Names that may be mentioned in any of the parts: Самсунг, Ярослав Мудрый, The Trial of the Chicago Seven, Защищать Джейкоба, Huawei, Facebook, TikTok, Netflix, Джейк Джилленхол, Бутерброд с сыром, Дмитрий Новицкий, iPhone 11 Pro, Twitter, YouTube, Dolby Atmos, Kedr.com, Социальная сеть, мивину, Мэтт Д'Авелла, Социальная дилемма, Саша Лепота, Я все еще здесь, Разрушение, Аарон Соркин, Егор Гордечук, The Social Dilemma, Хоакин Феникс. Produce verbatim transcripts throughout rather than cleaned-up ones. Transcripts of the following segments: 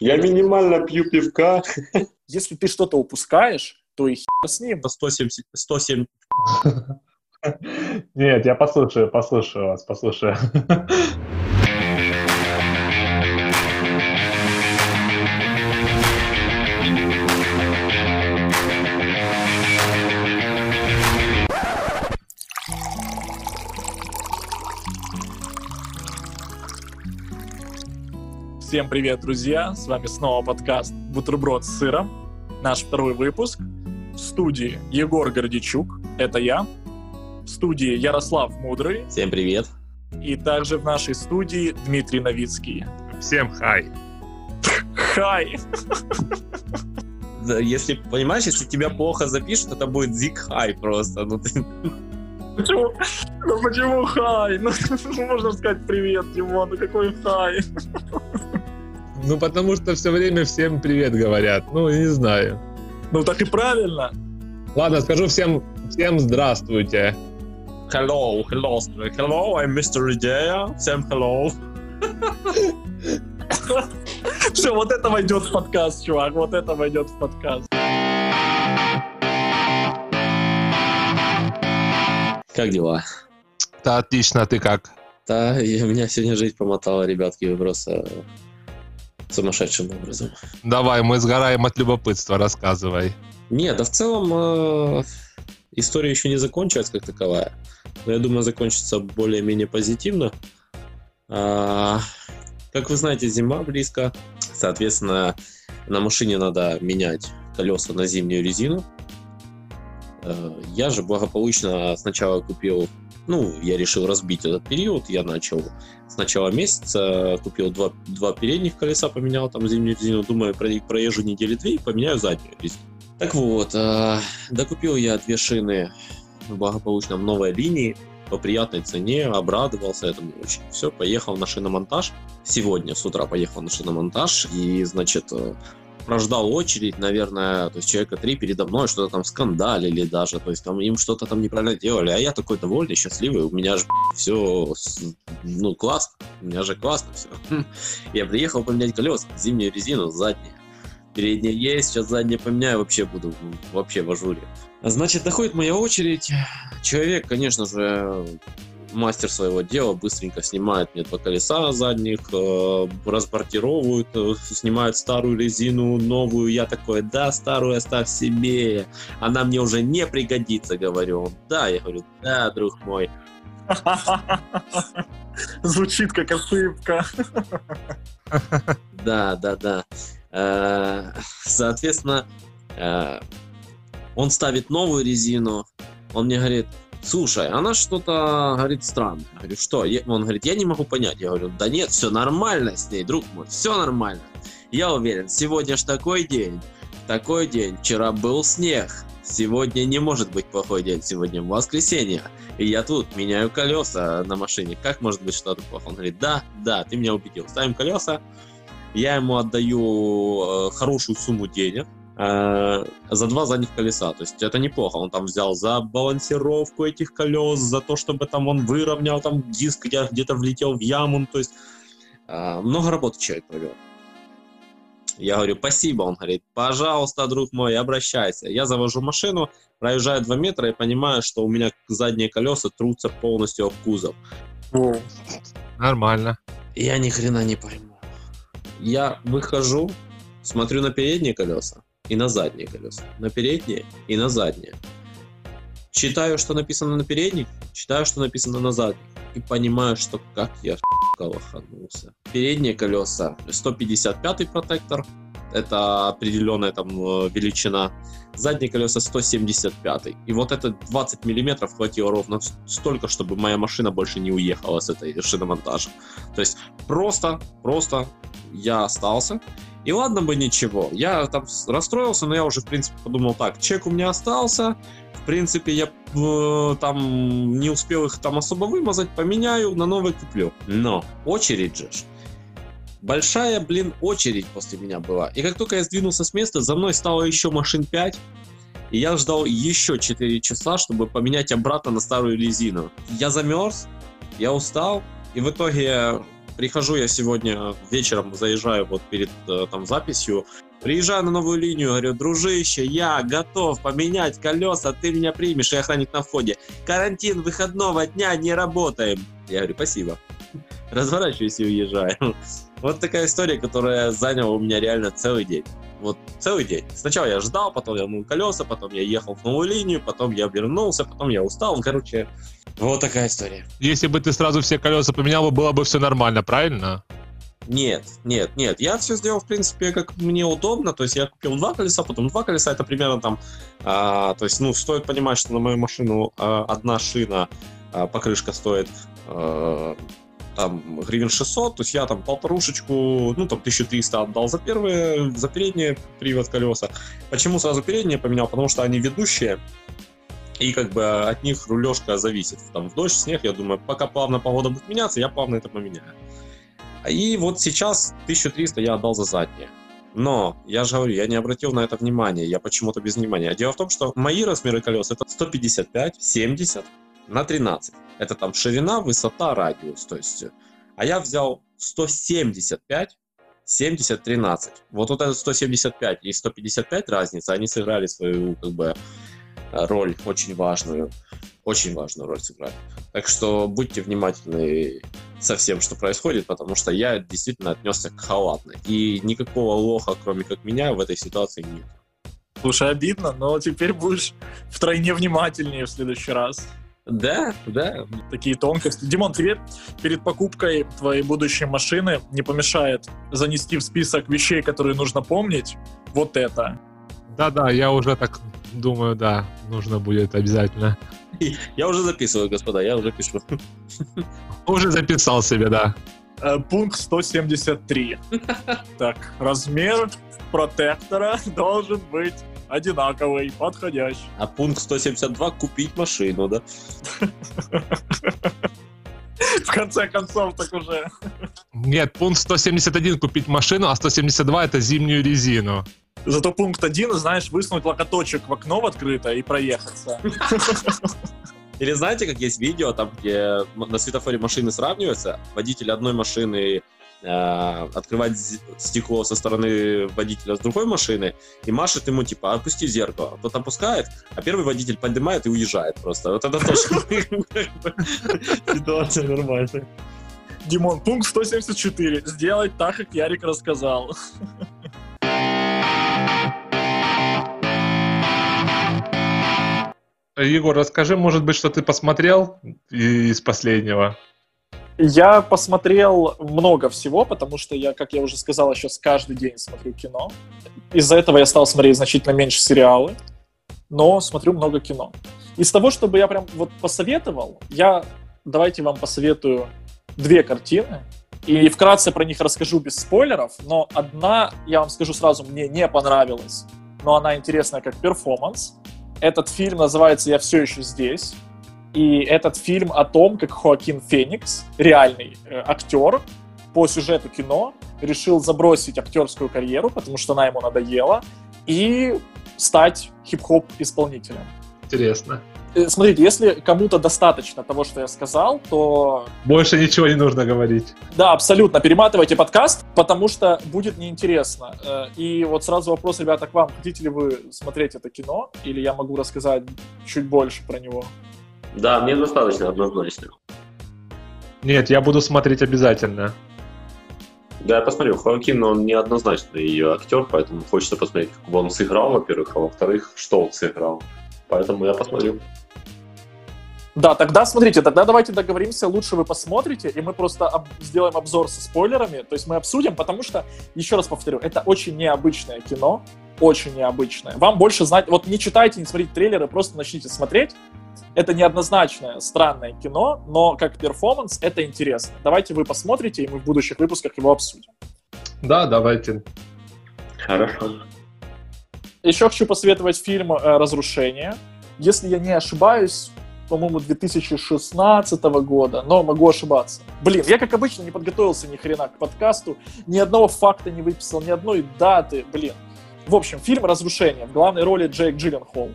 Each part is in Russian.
Я минимально пью пивка. Если ты что-то упускаешь, то и хер с ним. сто семь Нет, я послушаю, послушаю вас, послушаю. Всем привет, друзья! С вами снова подкаст «Бутерброд с сыром». Наш второй выпуск. В студии Егор Гордечук, это я. В студии Ярослав Мудрый. Всем привет! И также в нашей студии Дмитрий Новицкий. Всем хай! Хай! Да, если, понимаешь, если тебя плохо запишут, это будет зиг-хай просто. Ну, ты... Почему? Ну почему хай? Ну можно сказать привет, Димон, ну какой хай? Ну, потому что все время всем привет говорят. Ну, я не знаю. Ну, так и правильно. Ладно, скажу всем, всем здравствуйте. Hello, hello, hello, I'm mister Idea. Всем hello. Все, вот это войдет в подкаст, чувак, вот это войдет в подкаст. Как дела? Да, отлично, ты как? Да, я, меня сегодня жизнь помотала, ребятки, вы просто... сумасшедшим образом. Давай, мы сгораем от любопытства, рассказывай. Нет, да в целом э, история еще не закончилась как таковая. Но я думаю, закончится более-менее позитивно. А, как вы знаете, зима близко. Соответственно, на машине надо менять колеса на зимнюю резину. А, я же благополучно сначала купил... Ну, я решил разбить этот период. Я начал с начала месяца, купил два, два передних колеса, поменял там зимнюю резину. Думаю, проезжу недели две и поменяю заднюю резину. Так вот, докупил я две шины в благополучном новой линии по приятной цене, обрадовался этому очень. Все, поехал на шиномонтаж. Сегодня с утра поехал на шиномонтаж и, значит... прождал очередь, наверное, то есть человека три передо мной, что-то там скандалили даже, то есть там им что-то там неправильно делали, а я такой довольный, счастливый, у меня же все, ну, классно, у меня же классно все. Я приехал поменять колеса, зимнюю резину, задние, передние есть, сейчас задние поменяю, вообще буду, вообще в ажуре. Значит, доходит моя очередь, человек, конечно же, мастер своего дела, быстренько снимает мне два колеса задних, э, разбортировывают, э, снимают старую резину, новую. Я такой, да, старую оставь себе, она мне уже не пригодится, говорю. Да, я говорю, да, друг мой. Звучит как ошибка. Да, да, да. Соответственно, он ставит новую резину, он мне говорит, слушай, она что-то, говорит, странное. Я говорю, что? Я, он говорит, я не могу понять. Я говорю, да нет, все нормально с ней, друг мой, все нормально. Я уверен, сегодня ж такой день, такой день. Вчера был снег, сегодня не может быть плохой день, сегодня воскресенье. И я тут меняю колеса на машине, как может быть что-то плохое? Он говорит, да, да, ты меня убедил. Ставим колеса, я ему отдаю э, хорошую сумму денег. за два задних колеса, то есть это неплохо, он там взял за балансировку этих колес, за то, чтобы там он выровнял там диск, я где-то влетел в яму, то есть много работы человек провел. Я говорю, спасибо, он говорит, пожалуйста, друг мой, обращайся. Я завожу машину, проезжаю два метра и понимаю, что у меня задние колеса трутся полностью об кузов. Нормально. Я ни хрена не пойму. Я выхожу, смотрю на передние колеса и на задние колеса, на передние и на задние. Читаю, что написано на передних, читаю, что написано на задних, и понимаю, что как я лоханулся. Передние колеса сто пятьдесят пятый протектор, это определенная там величина, задние колеса сто семьдесят пятый. И вот это двадцать миллиметров хватило ровно столько, чтобы моя машина больше не уехала с этой шиномонтажа. То есть просто, просто я остался. И ладно бы ничего, я там расстроился, но я уже, в принципе, подумал так, чек у меня остался, в принципе, я э, там не успел их там особо вымазать, поменяю, на новый куплю. Но очередь же, большая, блин, очередь после меня была. И как только я сдвинулся с места, за мной стало еще машин пять, и я ждал еще четыре часа, чтобы поменять обратно на старую резину. Я замерз, я устал, и в итоге... прихожу я сегодня вечером, заезжаю вот перед там записью, приезжаю на новую линию, говорю: дружище, я готов поменять колеса, ты меня примешь? И охранник на входе: карантин, выходного дня, не работаем. Я говорю: спасибо. Разворачиваюсь и уезжаю. Вот такая история, которая заняла у меня реально целый день. Вот целый день. Сначала я ждал, потом я вернул колеса, потом я ехал в новую линию, потом я вернулся, потом я устал. Короче, вот такая история. Если бы ты сразу все колеса поменял, было бы все нормально, правильно? Нет, нет, нет. Я все сделал, в принципе, как мне удобно. То есть я купил два колеса, потом два колеса. Это примерно там... А, то есть, ну, стоит понимать, что на мою машину а, одна шина, а, покрышка стоит... А, там гривен шестьсот, то есть я там полторушечку, ну там тысячу триста отдал за первые, за передние привод колеса. Почему сразу передние поменял? Потому что они ведущие, и как бы от них рулежка зависит. Там в дождь, снег, я думаю, пока плавно погода будет меняться, я плавно это поменяю. И вот сейчас тысячу триста я отдал за задние. Но, я же говорю, я не обратил на это внимания, я почему-то без внимания. Дело в том, что мои размеры колес это сто пятьдесят пять, семьдесят на тринадцать. Это там ширина, высота, радиус. То есть, а я взял сто семьдесят пять, семьдесят, тринадцать. Вот, вот это сто семьдесят пять и сто пятьдесят пять разница, они сыграли свою как бы роль очень важную. Очень важную роль сыграли. Так что будьте внимательны со всем, что происходит, потому что я действительно отнесся халатно. И никакого лоха, кроме как меня, в этой ситуации нет. Слушай, обидно, но теперь будешь втройне внимательнее в следующий раз. Да, да. Такие тонкости. Димон, тебе перед покупкой твоей будущей машины не помешает занести в список вещей, которые нужно помнить, вот это. Да-да, я уже так думаю, да, нужно будет обязательно. Я уже записываю, господа, я уже пишу. Уже записал себе, да. Пункт сто семьдесят три. Так, размер протектора должен быть одинаковый, подходящий. А пункт сто семьдесят два — купить машину, да? В конце концов, так уже. Нет, пункт сто семьдесят один — купить машину, а сто семьдесят два — это зимнюю резину. Зато пункт один, знаешь, высунуть локоточек в окно в открытое и проехаться. Или знаете, как есть видео, там, где на светофоре машины сравниваются, водитель одной машины э, открывает стекло со стороны водителя с другой машины и машет ему, типа, опусти зеркало. Тот опускает, а первый водитель поднимает и уезжает просто. Вот это точно ситуация нормальная. Димон, пункт сто семьдесят четыре. Сделать так, как Ярик рассказал. Егор, расскажи, может быть, что ты посмотрел из последнего? Я посмотрел много всего, потому что я, как я уже сказал, сейчас каждый день смотрю кино. Из-за этого я стал смотреть значительно меньше сериалы, но смотрю много кино. Из того, чтобы я прям вот посоветовал, я давайте вам посоветую две картины, и вкратце про них расскажу без спойлеров, но одна, я вам скажу сразу, мне не понравилась, но она интересная как перформанс. Этот фильм называется «Я все еще здесь», и этот фильм о том, как Хоакин Феникс, реальный э, актер, по сюжету кино решил забросить актерскую карьеру, потому что она ему надоела, и стать хип-хоп-исполнителем. Интересно. Э, смотрите, если кому-то достаточно того, что я сказал, то... Больше ничего не нужно говорить. Да, абсолютно. Перематывайте подкаст, потому что будет неинтересно. И вот сразу вопрос, ребята, к вам. Хотите ли вы смотреть это кино? Или я могу рассказать чуть больше про него? Да, мне достаточно однозначно. Нет, я буду смотреть обязательно. Да, я посмотрю. Хоакин, он неоднозначный ее актер, поэтому хочется посмотреть, как он сыграл, во-первых, а во-вторых, что он сыграл. Поэтому я посмотрю. Да, тогда смотрите, тогда давайте договоримся, лучше вы посмотрите, и мы просто об- сделаем обзор со спойлерами, то есть мы обсудим, потому что, еще раз повторю, это очень необычное кино, очень необычное. Вам больше знать, вот не читайте, не смотрите трейлеры, просто начните смотреть. Это неоднозначное, странное кино, но как перформанс это интересно. Давайте вы посмотрите, и мы в будущих выпусках его обсудим. Да, давайте. Хорошо. Еще хочу посоветовать фильм «Разрушение». Если я не ошибаюсь, по-моему, две тысячи шестнадцатого года, но могу ошибаться. Блин, я, как обычно, не подготовился ни хрена к подкасту, ни одного факта не выписал, ни одной даты, блин. В общем, фильм «Разрушение». В главной роли Джейк Джилленхол.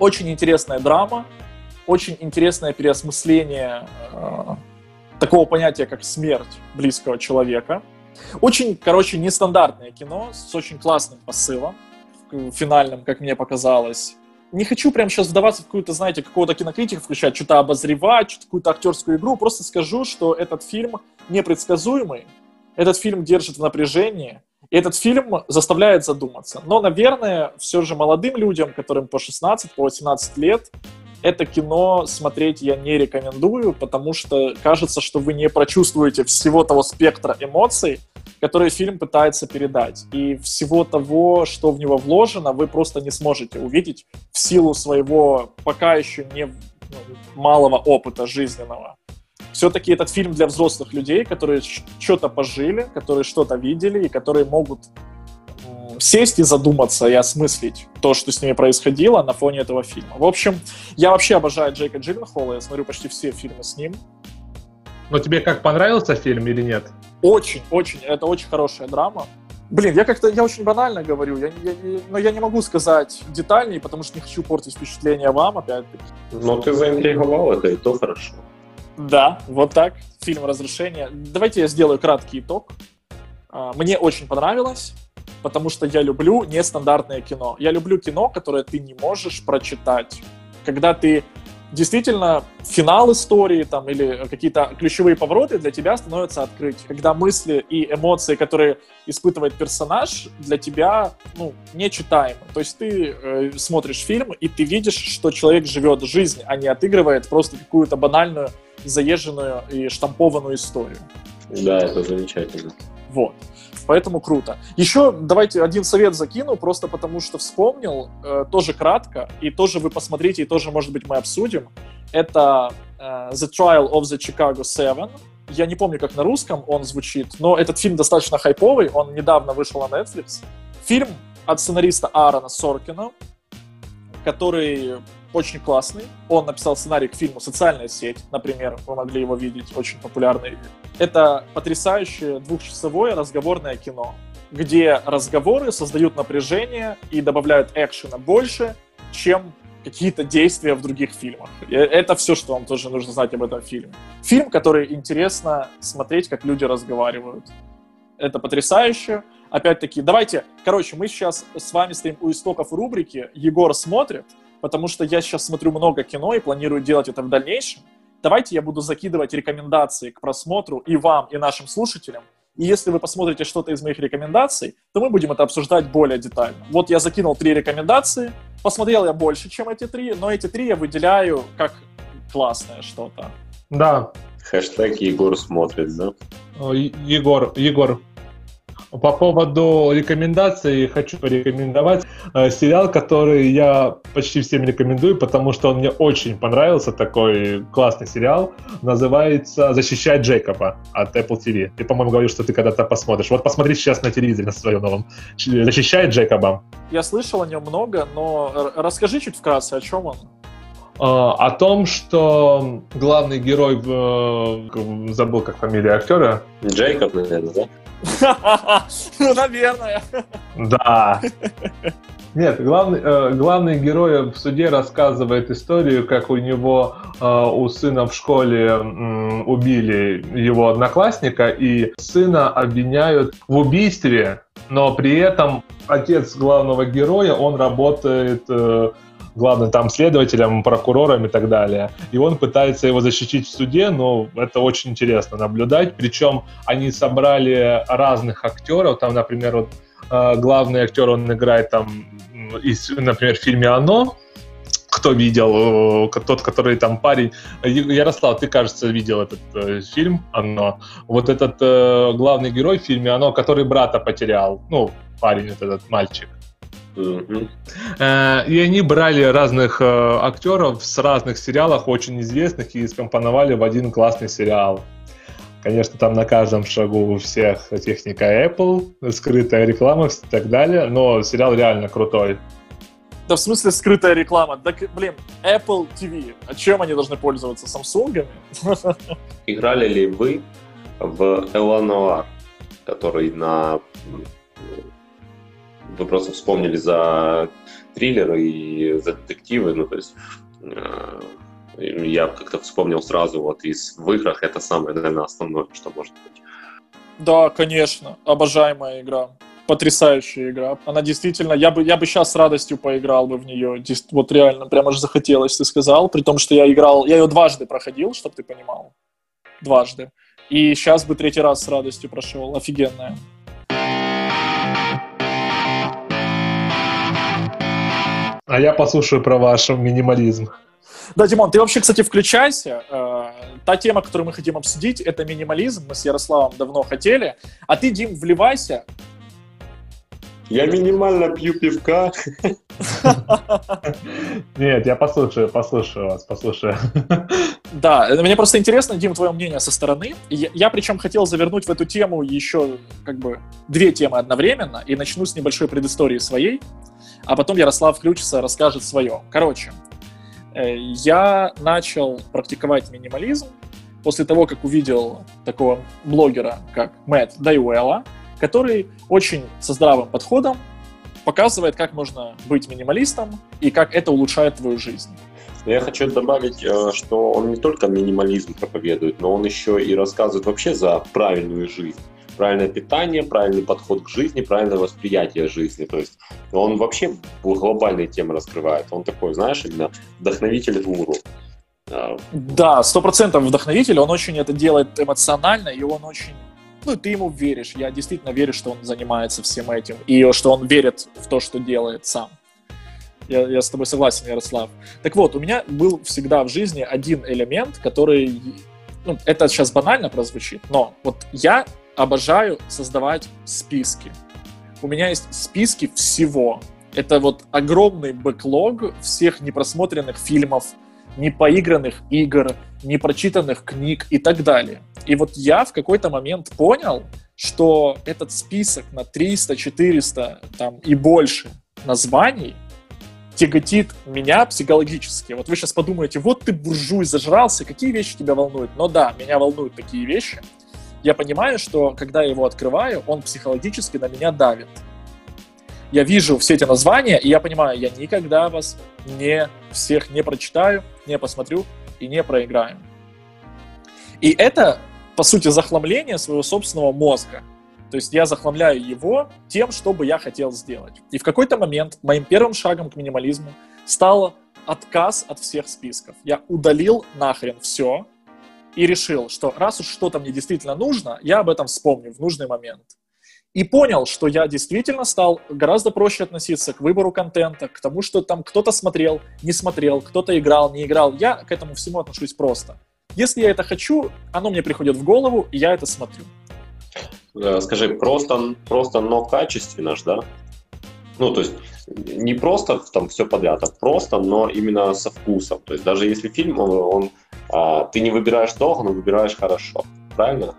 Очень интересная драма, очень интересное переосмысление э, такого понятия, как смерть близкого человека. Очень, короче, нестандартное кино с очень классным посылом, финальным, как мне показалось. Не хочу прямо сейчас вдаваться в какую-то, знаете, какого-то кинокритика включать, что-то обозревать, какую-то актерскую игру. Просто скажу, что этот фильм непредсказуемый, этот фильм держит в напряжении, и этот фильм заставляет задуматься. Но, наверное, все же молодым людям, которым по шестнадцать, по восемнадцать лет, это кино смотреть я не рекомендую, потому что кажется, что вы не прочувствуете всего того спектра эмоций, которые фильм пытается передать. И всего того, что в него вложено, вы просто не сможете увидеть в силу своего пока еще не, ну, малого опыта жизненного. Все-таки этот фильм для взрослых людей, которые что-то пожили, которые что-то видели и которые могут сесть и задуматься, и осмыслить то, что с ними происходило на фоне этого фильма. В общем, я вообще обожаю Джейка Джилленхола, я смотрю почти все фильмы с ним. Но тебе как, понравился фильм или нет? Очень, очень. Это очень хорошая драма. Блин, я как-то, я очень банально говорю, я, я, я, но я не могу сказать детальнее, потому что не хочу портить впечатление вам, опять-таки. Но ты заинтриговал это, и то хорошо. Да, вот так. Фильм «Разрушение». Давайте я сделаю краткий итог. Мне очень понравилось. Потому что я люблю нестандартное кино. Я люблю кино, которое ты не можешь прочитать. Когда ты действительно финал истории там, или какие-то ключевые повороты для тебя становятся открытием. Когда мысли и эмоции, которые испытывает персонаж, для тебя, ну, нечитаемы. То есть ты э, смотришь фильм, и ты видишь, что человек живет жизнь, а не отыгрывает просто какую-то банальную, заезженную и штампованную историю. Да, это замечательно. Вот. Поэтому круто. Еще давайте один совет закину, просто потому что вспомнил, э, тоже кратко, и тоже вы посмотрите, и тоже, может быть, мы обсудим. Это э, The Trial of the Chicago Seven. Я не помню, как на русском он звучит, но этот фильм достаточно хайповый, он недавно вышел на Netflix. Фильм от сценариста Аарона Соркина, который очень классный. Он написал сценарий к фильму «Социальная сеть», например, вы могли его видеть, очень популярный. Это потрясающее двухчасовое разговорное кино, где разговоры создают напряжение и добавляют экшена больше, чем какие-то действия в других фильмах. Это все, что вам тоже нужно знать об этом фильме. Фильм, который интересно смотреть, как люди разговаривают. Это потрясающе. Опять-таки, давайте, короче, мы сейчас с вами стоим у истоков рубрики «Егор смотрит», потому что я сейчас смотрю много кино и планирую делать это в дальнейшем. Давайте я буду закидывать рекомендации к просмотру и вам, и нашим слушателям. И если вы посмотрите что-то из моих рекомендаций, то мы будем это обсуждать более детально. Вот я закинул три рекомендации, посмотрел я больше, чем эти три, но эти три я выделяю как классное что-то. Да. Хэштег Егор смотрит, да? Егор, Егор. По поводу рекомендаций хочу порекомендовать э, сериал, который я почти всем рекомендую, потому что он мне очень понравился, такой классный сериал, называется «Защищать Джейкоба» от Apple ти ви. Ты, по-моему, говорил, что ты когда-то посмотришь. Вот посмотри сейчас на телевизоре на своем новом «Защищает Джейкоба». Я слышал о нем много, но расскажи чуть вкратце, о чем он. О том, что главный герой, э, забыл, как фамилия актера. Джейкоб, наверное, да? Ну, наверное. Да. Нет, главный, э, главный герой в суде рассказывает историю, как у него э, у сына в школе э, убили его одноклассника, и сына обвиняют в убийстве, но при этом отец главного героя, он работает... Э, главным там следователем, прокурором и так далее. И он пытается его защитить в суде, но это очень интересно наблюдать. Причем они собрали разных актеров. Там, например, вот, э, главный актер, он играет там, из, например, в фильме «Оно». Кто видел, тот, который там парень... Ярослав, ты, кажется, видел этот э, фильм «Оно». Вот этот э, главный герой в фильме «Оно», который брата потерял. Ну, парень вот этот, мальчик. Mm-hmm. И они брали разных актеров с разных сериалов, очень известных, и скомпоновали в один классный сериал. Конечно, там на каждом шагу у всех техника Apple, скрытая реклама и так далее, но сериал реально крутой. Да в смысле скрытая реклама? Да, блин, Apple ти ви, а чем они должны пользоваться? Самсунгами? Играли ли вы в Элануар, который на... Вы просто вспомнили за триллеры и за детективы, ну то есть э, Я как-то вспомнил сразу вот из в играх, это самое, наверное, основное, что может быть. Да, конечно, обожаемая игра. Потрясающая игра. Она действительно... Я бы, я бы сейчас с радостью поиграл бы в нее. Вот реально, прям аж захотелось, ты сказал. При том, что я играл... Я ее дважды проходил, чтобы ты понимал. Дважды. И сейчас бы третий раз с радостью прошел. Офигенная. А я послушаю про ваш минимализм. Да, Димон, ты вообще, кстати, включайся. Та тема, которую мы хотим обсудить, это минимализм. Мы с Ярославом давно хотели. А ты, Дим, вливайся... Я минимально пью пивка. Нет, я послушаю, послушаю вас, послушаю. Да, мне просто интересно, Дим, твое мнение со стороны. Я, я причем хотел завернуть в эту тему еще как бы две темы одновременно, и начну с небольшой предыстории своей, а потом Ярослав включится, расскажет свое. Короче, я начал практиковать минимализм после того, как увидел такого блогера, как Мэтт Д'Авелла, который очень со здравым подходом показывает, как можно быть минималистом и как это улучшает твою жизнь. Я хочу добавить, что он не только минимализм проповедует, но он еще и рассказывает вообще за правильную жизнь. Правильное питание, правильный подход к жизни, правильное восприятие жизни. То есть он вообще глобальные темы раскрывает. Он такой, знаешь, именно вдохновитель гуру. Да, сто процентов вдохновитель. Он очень это делает эмоционально, и он очень... Ну, ты ему веришь. Я действительно верю, что он занимается всем этим. И что он верит в то, что делает сам. Я, я с тобой согласен, Ярослав. Так вот, у меня был всегда в жизни один элемент, который... Ну, это сейчас банально прозвучит, но вот я обожаю создавать списки. У меня есть списки всего. Это вот огромный бэклог всех непросмотренных фильмов, непоигранных игр, непрочитанных книг и так далее. И вот я в какой-то момент понял, что этот список на триста-четыреста там, и больше названий тяготит меня психологически. Вот вы сейчас подумаете, вот ты буржуй, зажрался, какие вещи тебя волнуют? Но да, меня волнуют такие вещи. Я понимаю, что когда я его открываю, он психологически на меня давит. Я вижу все эти названия, и я понимаю, я никогда вас не всех не прочитаю, не посмотрю и не проиграю. И это, по сути, захламление своего собственного мозга. То есть я захламляю его тем, что бы я хотел сделать. И в какой-то момент моим первым шагом к минимализму стал отказ от всех списков. Я удалил нахрен все и решил, что раз уж что-то мне действительно нужно, я об этом вспомню в нужный момент. И понял, что я действительно стал гораздо проще относиться к выбору контента, к тому, что там кто-то смотрел, не смотрел, кто-то играл, не играл. Я к этому всему отношусь просто. Если я это хочу, оно мне приходит в голову, и я это смотрю. Скажи, просто, просто но качественно, да? Ну, то есть не просто там все подряд, а просто, но именно со вкусом. То есть даже если фильм, он, он, ты не выбираешь долго, но выбираешь хорошо. Правильно?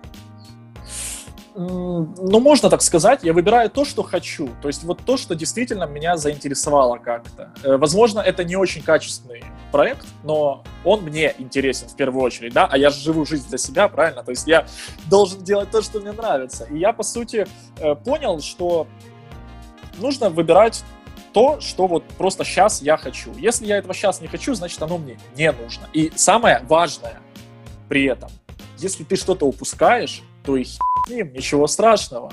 Ну, можно так сказать, я выбираю то, что хочу. То есть вот то, что действительно меня заинтересовало как-то. Возможно, это не очень качественный проект, но он мне интересен в первую очередь, да? А я же живу жизнь для себя, правильно? То есть я должен делать то, что мне нравится. И я, по сути, понял, что нужно выбирать то, что вот просто сейчас я хочу. Если я этого сейчас не хочу, значит, оно мне не нужно. И самое важное при этом, если ты что-то упускаешь, то и хер с ним, ничего страшного.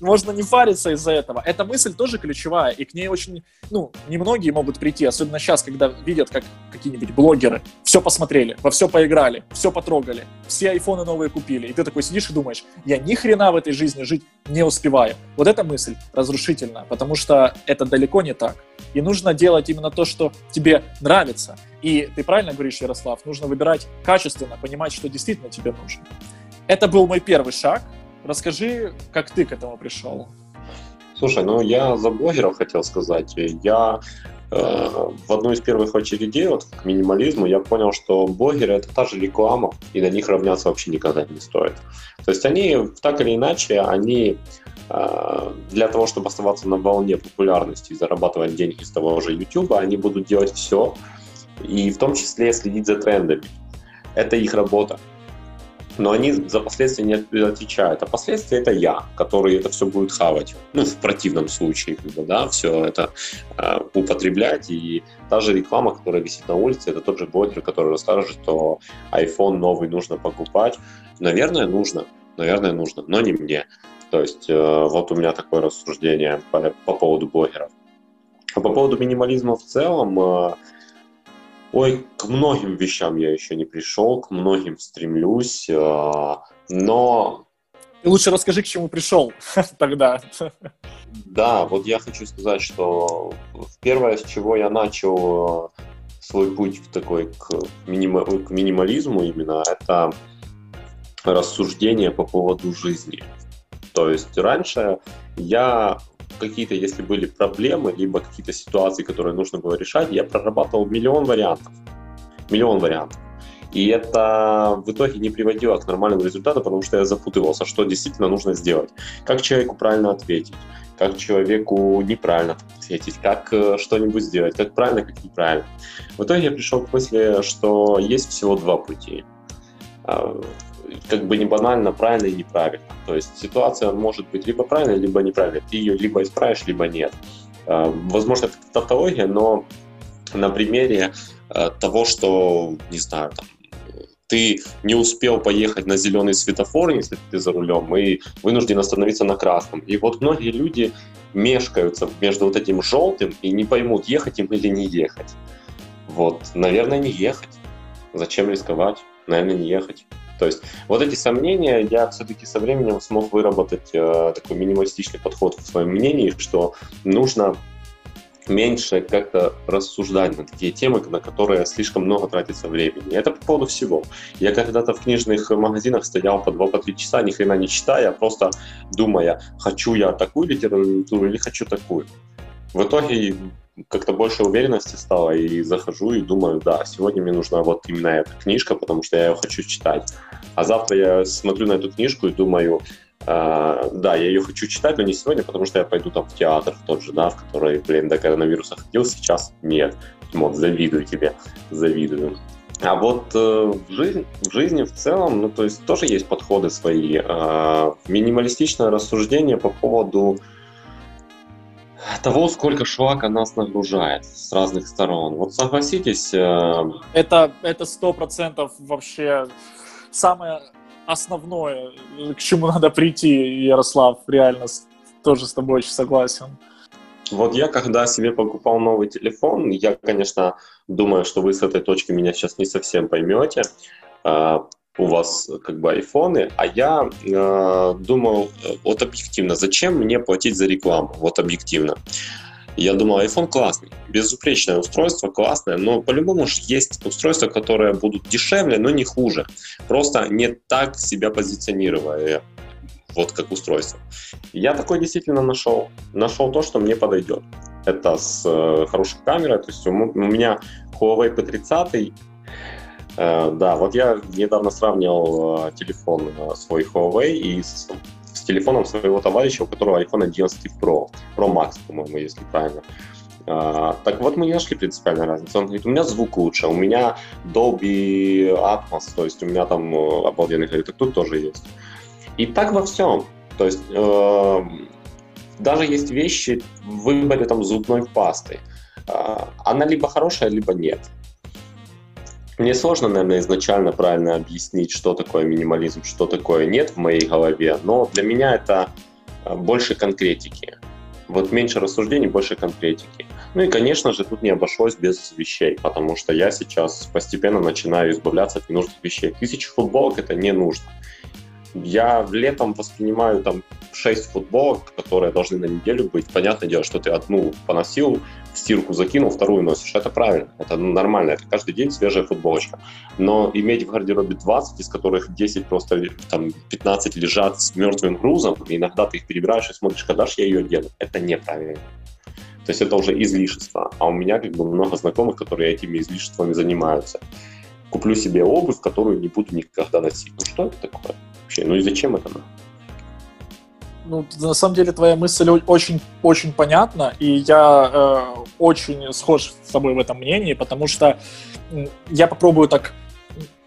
Можно не париться из-за этого. Эта мысль тоже ключевая, и к ней очень, ну, немногие могут прийти, особенно сейчас, когда видят, как какие-нибудь блогеры все посмотрели, во все поиграли, все потрогали, все айфоны новые купили, и ты такой сидишь и думаешь, я ни хрена в этой жизни жить не успеваю. Вот эта мысль разрушительна, потому что это далеко не так. И нужно делать именно то, что тебе нравится. И ты правильно говоришь, Ярослав, нужно выбирать качественно, понимать, что действительно тебе нужно. Это был мой первый шаг. Расскажи, как ты к этому пришел. Слушай, ну я за блогеров хотел сказать. Я э, в одной из первых очередей вот, к минимализму я понял, что блогеры — это та же реклама, и на них равняться вообще никогда не стоит. То есть они, так или иначе, они э, для того, чтобы оставаться на волне популярности и зарабатывать деньги с того же YouTube, они будут делать все, и в том числе следить за трендами. Это их работа. но они за последствия не отвечают. А последствия — это я, который это все будет хавать. Ну, в противном случае, как бы, да, все это э, употреблять. И та же реклама, которая висит на улице, это тот же блогер, который расскажет, что iPhone новый нужно покупать. Наверное, нужно. Наверное, нужно, но не мне. То есть э, вот у меня такое рассуждение по, по поводу блогеров. А по поводу минимализма в целом... Э, Ой, к многим вещам я еще не пришел, к многим стремлюсь, но... Ты лучше расскажи, к чему пришел тогда. Да, вот я хочу сказать, что первое, с чего я начал свой путь такой к, минима... к минимализму именно, это рассуждение по поводу жизни. То есть раньше я... какие-то, если были проблемы, либо какие-то ситуации, которые нужно было решать, я прорабатывал миллион вариантов. Миллион вариантов. И это в итоге не приводило к нормальному результату, потому что я запутывался, что действительно нужно сделать. Как человеку правильно ответить, как человеку неправильно ответить, как что-нибудь сделать, как правильно, как неправильно. В итоге я пришел к мысли, что есть всего два пути. Как бы не банально, правильно и неправильно. То есть ситуация может быть либо правильная, либо неправильная. Ты ее либо исправишь, либо нет. Возможно, это тавтология, но на примере того, что, не знаю, там, ты не успел поехать на зеленый светофор, если ты за рулем, и вынужден остановиться на красном. И вот многие люди мешкаются между вот этим желтым и не поймут, ехать им или не ехать. Вот, наверное, не ехать. Зачем рисковать? Наверное, не ехать. То есть вот эти сомнения, я все-таки со временем смог выработать э, такой минималистичный подход в своем мнении, что нужно меньше как-то рассуждать на такие темы, на которые слишком много тратится времени. Это по поводу всего. Я когда-то в книжных магазинах стоял по два-три часа, ни хрена не читая, а просто думая, хочу я такую литературу или хочу такую. В итоге как-то больше уверенности стало, и захожу и думаю, да, сегодня мне нужна вот именно эта книжка, потому что я ее хочу читать. А завтра я смотрю на эту книжку и думаю, э, да, я ее хочу читать, но не сегодня, потому что я пойду там в театр в тот же, да, в который, блин, до коронавируса ходил, сейчас нет. Вот, завидую тебе, завидую. А вот э, в, жизнь, в жизни в целом, ну, то есть тоже есть подходы свои. Э, минималистичное рассуждение по поводу того, сколько шлака нас нагружает с разных сторон. Вот согласитесь... Э... Это, это сто процентов вообще самое основное, к чему надо прийти, Ярослав, реально тоже с тобой очень согласен. Вот я, когда себе покупал новый телефон, я, конечно, думаю, что вы с этой точки меня сейчас не совсем поймете. Э, у вас как бы айфоны, а я э, думал, вот объективно, зачем мне платить за рекламу, вот объективно. Я думал, iPhone классный, безупречное устройство, классное, но по-любому же есть устройства, которые будут дешевле, но не хуже, просто не так себя позиционировали, вот как устройство. Я такой действительно нашел, нашел то, что мне подойдет. Это с э, хорошей камерой, то есть у, у меня Huawei пи тридцать. Да, вот я недавно сравнивал телефон свой Huawei и с, с телефоном своего товарища, у которого iPhone одиннадцать Pro, Pro Max, по-моему, если правильно. Так вот мы не нашли принципиальной разницы. Он говорит, у меня звук лучше, у меня Dolby Atmos, то есть у меня там обалденный говорит, тут тоже есть. И так во всем. То есть э, даже есть вещи в выборе там зубной пасты. Она либо хорошая, либо нет. Мне сложно, наверное, изначально правильно объяснить, что такое минимализм, что такое нет в моей голове, но для меня это больше конкретики. Вот меньше рассуждений, больше конкретики. Ну и, конечно же, тут не обошлось без вещей, потому что я сейчас постепенно начинаю избавляться от ненужных вещей. Тысячи футболок — это не нужно. Я летом воспринимаю там шесть футболок, которые должны на неделю быть. Понятное дело, что ты одну поносил, в стирку закинул, вторую носишь. Это правильно, это нормально, это каждый день свежая футболочка. Но иметь в гардеробе двадцать, из которых десять просто, там, пятнадцать лежат с мертвым грузом, и иногда ты их перебираешь и смотришь, когда же я ее одену. Это неправильно. То есть это уже излишество. А у меня как бы много знакомых, которые этими излишествами занимаются. Куплю себе обувь, которую не буду никогда носить. Ну что это такое? Ну и зачем это нам? Ну, на самом деле, твоя мысль очень-очень понятна, и я э, очень схож с тобой в этом мнении, потому что я попробую так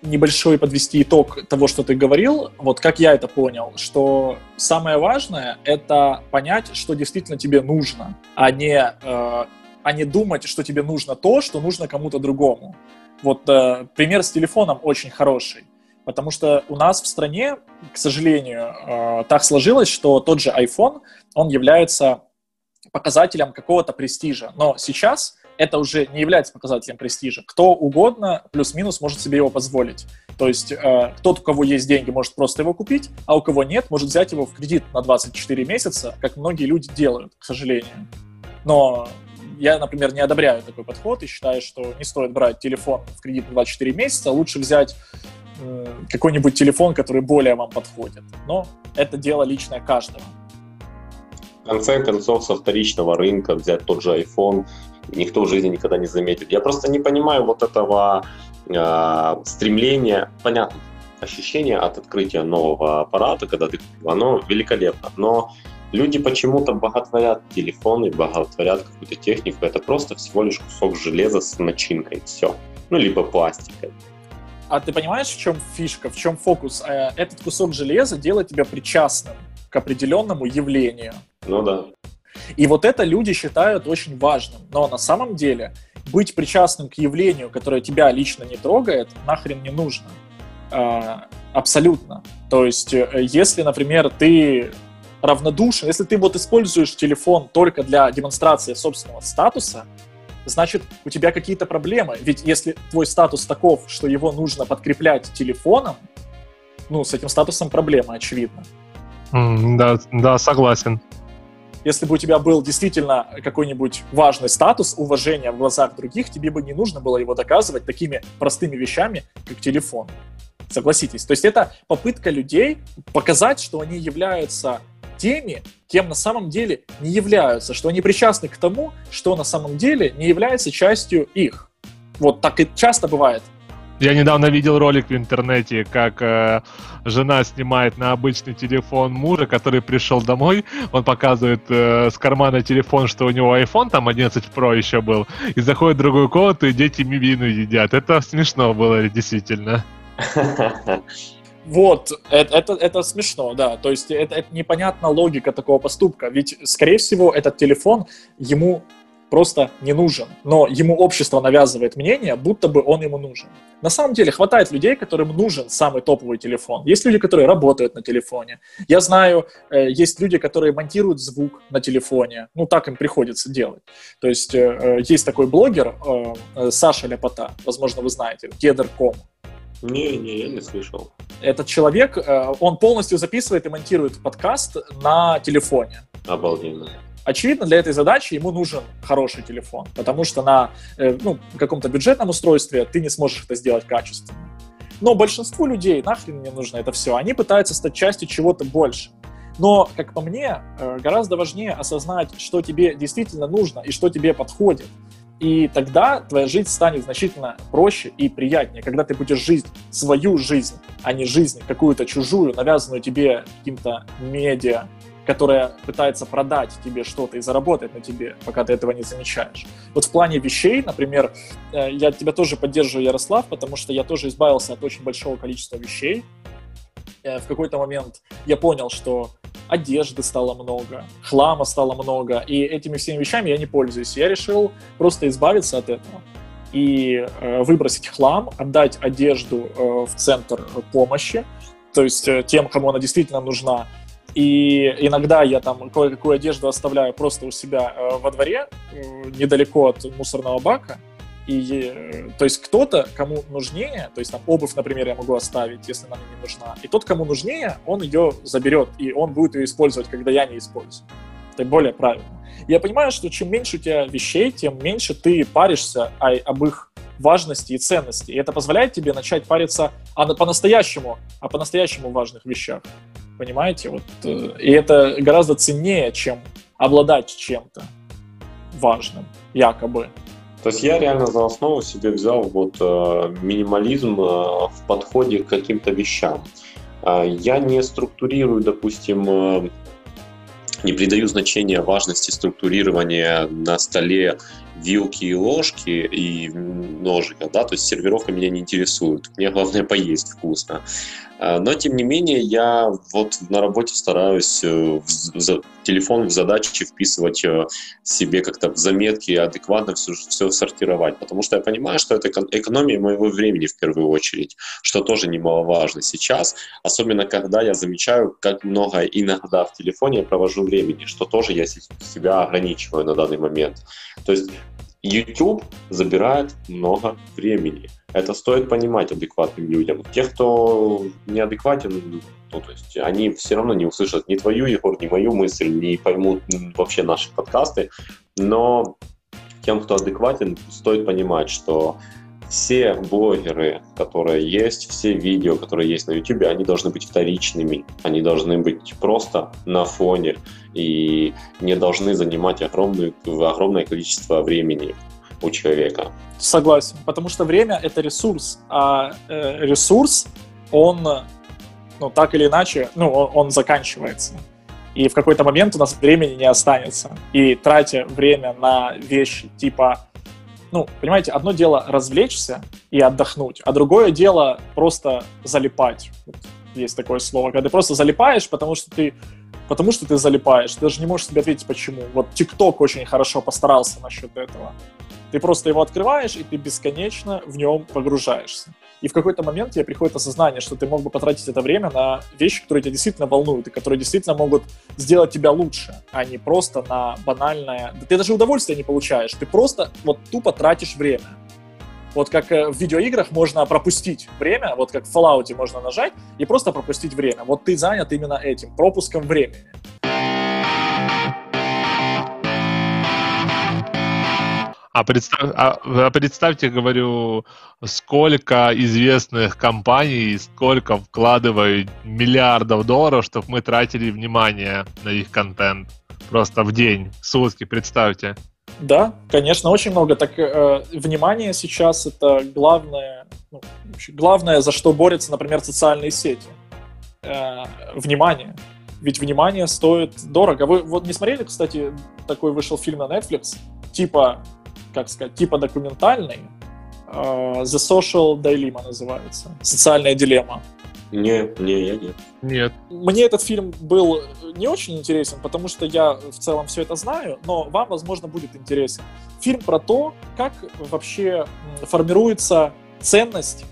небольшой подвести итог того, что ты говорил, вот как я это понял, что самое важное — это понять, что действительно тебе нужно, а не, э, а не думать, что тебе нужно то, что нужно кому-то другому. Вот э, пример с телефоном очень хороший, потому что у нас в стране, к сожалению, э, так сложилось, что тот же iPhone, он является показателем какого-то престижа, но сейчас это уже не является показателем престижа. Кто угодно плюс-минус может себе его позволить. То есть э, тот, у кого есть деньги, может просто его купить, а у кого нет, может взять его в кредит на двадцать четыре месяца, как многие люди делают, к сожалению. Но я, например, не одобряю такой подход и считаю, что не стоит брать телефон в кредит на двадцать четыре месяца, лучше взять э, какой-нибудь телефон, который более вам подходит. Но это дело личное каждого. В конце концов, со вторичного рынка взять тот же iPhone никто в жизни никогда не заметит. Я просто не понимаю вот этого э, стремления. Понятно, ощущение от открытия нового аппарата, когда ты, оно великолепно. Но люди почему-то боготворят телефоны, боготворят какую-то технику. Это просто всего лишь кусок железа с начинкой, все. Ну, либо пластикой. А ты понимаешь, в чем фишка, в чем фокус? Этот кусок железа делает тебя причастным к определенному явлению. Ну да. И вот это люди считают очень важным. Но на самом деле быть причастным к явлению, которое тебя лично не трогает, нахрен не нужно. А, абсолютно. То есть если, например, ты равнодушен, если ты вот используешь телефон только для демонстрации собственного статуса, значит, у тебя какие-то проблемы. Ведь если твой статус таков, что его нужно подкреплять телефоном, ну, с этим статусом проблема, очевидно. Mm, да, да, согласен. Если бы у тебя был действительно какой-нибудь важный статус, уважение в глазах других, тебе бы не нужно было его доказывать такими простыми вещами, как телефон. Согласитесь. То есть это попытка людей показать, что они являются теми, кем на самом деле не являются, что они причастны к тому, что на самом деле не является частью их. Вот так и часто бывает. Я недавно видел ролик в интернете, как э, жена снимает на обычный телефон мужа, который пришел домой. Он показывает э, с кармана телефон, что у него iPhone, там одиннадцать Pro еще был, и заходит в другую комнату, и дети мивину едят. Это смешно было, действительно. Вот, это, это, это смешно, да. То есть это, это непонятна логика такого поступка. Ведь, скорее всего, этот телефон ему просто не нужен, но ему общество навязывает мнение, будто бы он ему нужен. На самом деле хватает людей, которым нужен самый топовый телефон. Есть люди, которые работают на телефоне. Я знаю, есть люди, которые монтируют звук на телефоне. Ну, так им приходится делать. То есть есть такой блогер Саша Лепота, возможно, вы знаете, кедр точка ком. Не, не, я не слышал. Этот человек, он полностью записывает и монтирует подкаст на телефоне. Обалденно. Очевидно, для этой задачи ему нужен хороший телефон, потому что на э, ну, каком-то бюджетном устройстве ты не сможешь это сделать качественно. Но большинству людей нахрен не нужно это все. Они пытаются стать частью чего-то больше. Но, как по мне, э, гораздо важнее осознать, что тебе действительно нужно и что тебе подходит. И тогда твоя жизнь станет значительно проще и приятнее, когда ты будешь жить свою жизнь, а не жизнь какую-то чужую, навязанную тебе каким-то медиа, которая пытается продать тебе что-то и заработать на тебе, пока ты этого не замечаешь. Вот в плане вещей, например, я тебя тоже поддерживаю, Ярослав, потому что я тоже избавился от очень большого количества вещей. В какой-то момент я понял, что одежды стало много, хлама стало много, и этими всеми вещами я не пользуюсь. Я решил просто избавиться от этого и выбросить хлам, отдать одежду в центр помощи, то есть тем, кому она действительно нужна. И иногда я там кое-какую одежду оставляю просто у себя э, во дворе, э, недалеко от мусорного бака. И, э, то есть кто-то, кому нужнее, то есть там обувь, например, я могу оставить, если она мне не нужна. И тот, кому нужнее, он ее заберет, и он будет ее использовать, когда я не использую. Это более правильно. Я понимаю, что чем меньше у тебя вещей, тем меньше ты паришься о, об их важности и ценности. И это позволяет тебе начать париться о, по-настоящему, о по-настоящему важных вещах. Понимаете? Вот, и это гораздо ценнее, чем обладать чем-то важным, якобы. То есть я реально за основу себе взял вот э, минимализм э, в подходе к каким-то вещам. Э, я не структурирую, допустим, э, не придаю значения важности структурирования на столе вилки и ложки и ножика, да, то есть сервировка меня не интересует, мне главное поесть вкусно. Но, тем не менее, я вот на работе стараюсь в телефон в задачи вписывать себе как-то в заметки, адекватно все, все сортировать, потому что я понимаю, что это экономия моего времени в первую очередь, что тоже немаловажно сейчас, особенно когда я замечаю, как много иногда в телефоне я провожу времени, что тоже я себя ограничиваю на данный момент. То есть YouTube забирает много времени. Это стоит понимать адекватным людям. Те, кто неадекватен, ну, то есть они все равно не услышат ни твою, Егор, ни мою мысль, не поймут вообще наши подкасты. Но тем, кто адекватен, стоит понимать, что все блогеры, которые есть, все видео, которые есть на YouTube, они должны быть вторичными, они должны быть просто на фоне и не должны занимать огромную, огромное количество времени у человека. Согласен, потому что время — это ресурс, а ресурс, он, ну, так или иначе, ну, он, он заканчивается. И в какой-то момент у нас времени не останется. И тратя время на вещи типа... Ну, понимаете, одно дело развлечься и отдохнуть, а другое дело просто залипать. Вот есть такое слово, когда ты просто залипаешь, потому что ты, потому что ты залипаешь. Ты даже не можешь себе ответить, почему. Вот TikTok очень хорошо постарался насчет этого. Ты просто его открываешь, и ты бесконечно в нем погружаешься. И в какой-то момент тебе приходит осознание, что ты мог бы потратить это время на вещи, которые тебя действительно волнуют, и которые действительно могут сделать тебя лучше, а не просто на банальное... Да ты даже удовольствие не получаешь, ты просто вот тупо тратишь время. Вот как в видеоиграх можно пропустить время, вот как в Fallout можно нажать и просто пропустить время. Вот ты занят именно этим, пропуском времени. А, представь, а представьте, говорю, сколько известных компаний, сколько вкладывают миллиардов долларов, чтобы мы тратили внимание на их контент. Просто в день, в сутки, представьте. Да, конечно, очень много. Так э, внимание сейчас — это главное, ну, главное, за что борются, например, социальные сети. Э, внимание. Ведь внимание стоит дорого. Вы вот не смотрели, кстати, такой вышел фильм на Netflix, типа... как сказать, типа документальный, uh, The Social Dilemma называется, «Социальная дилемма». Нет, не, я нет. Нет. Мне этот фильм был не очень интересен, потому что я в целом все это знаю, но вам, возможно, будет интересен. Фильм про то, как вообще формируется ценность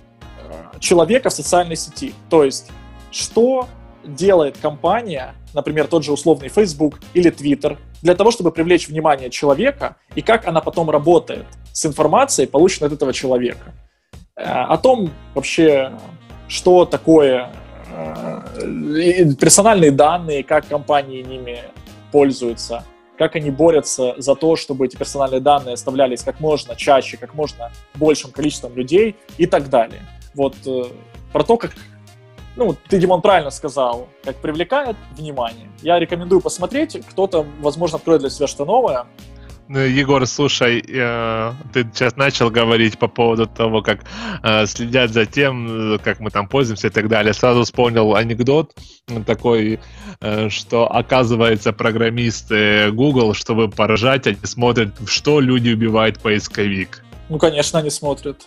человека в социальной сети. То есть, что делает компания, например, тот же условный Facebook или Twitter, для того, чтобы привлечь внимание человека, и как она потом работает с информацией, полученной от этого человека. О том вообще, что такое персональные данные, как компании ними пользуются, как они борются за то, чтобы эти персональные данные оставлялись как можно чаще, как можно большим количеством людей и так далее. Вот про то, как... Ну, ты, Димон, правильно сказал, как привлекает внимание. Я рекомендую посмотреть, кто-то, возможно, откроет для себя что-то новое. Ну, Егор, слушай, ты сейчас начал говорить по поводу того, как следят за тем, как мы там пользуемся и так далее. Сразу вспомнил анекдот такой, что, оказывается, программисты Google, чтобы поржать, они смотрят, что люди убивают поисковик. Ну, конечно, они смотрят.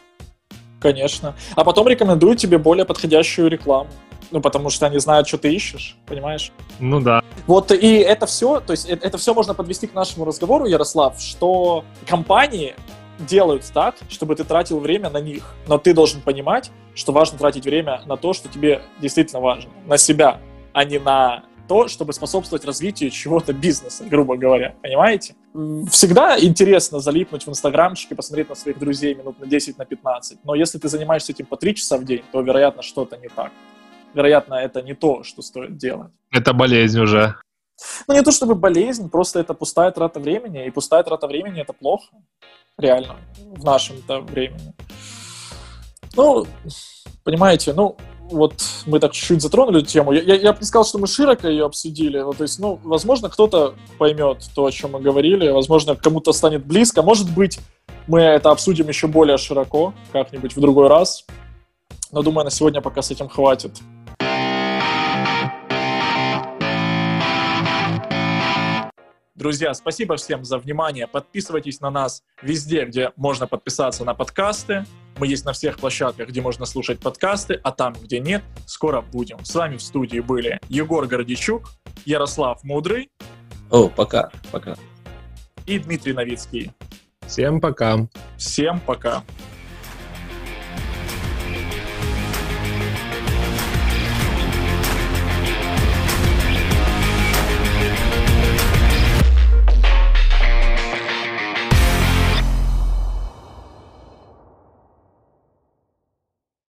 Конечно. А потом рекомендую тебе более подходящую рекламу. Ну, потому что они знают, что ты ищешь, понимаешь? Ну да. Вот, и это все, то есть это все можно подвести к нашему разговору, Ярослав, что компании делают так, чтобы ты тратил время на них. Но ты должен понимать, что важно тратить время на то, что тебе действительно важно. На себя, а не на то, чтобы способствовать развитию чего-то бизнеса, грубо говоря, понимаете? Всегда интересно залипнуть в инстаграмчик и посмотреть на своих друзей минут на десять, на пятнадцать, но если ты занимаешься этим по три часа в день, то, вероятно, что-то не так. Вероятно, это не то, что стоит делать. Это болезнь уже. Ну, не то чтобы болезнь, просто это пустая трата времени, и пустая трата времени — это плохо, реально, в нашем-то времени. Ну, понимаете, ну... Вот мы так чуть-чуть затронули эту тему. Я бы не сказал, что мы широко ее обсудили. Ну, то есть, ну, возможно, кто-то поймет то, о чем мы говорили. Возможно, кому-то станет близко. Может быть, мы это обсудим еще более широко, как-нибудь в другой раз. Но, думаю, на сегодня пока с этим хватит. Друзья, спасибо всем за внимание. Подписывайтесь на нас везде, где можно подписаться на подкасты. Мы есть на всех площадках, где можно слушать подкасты, а там, где нет, скоро будем. С вами в студии были Егор Гордечук, Ярослав Мудрый. О, пока, пока. И Дмитрий Новицкий. Всем пока. Всем пока.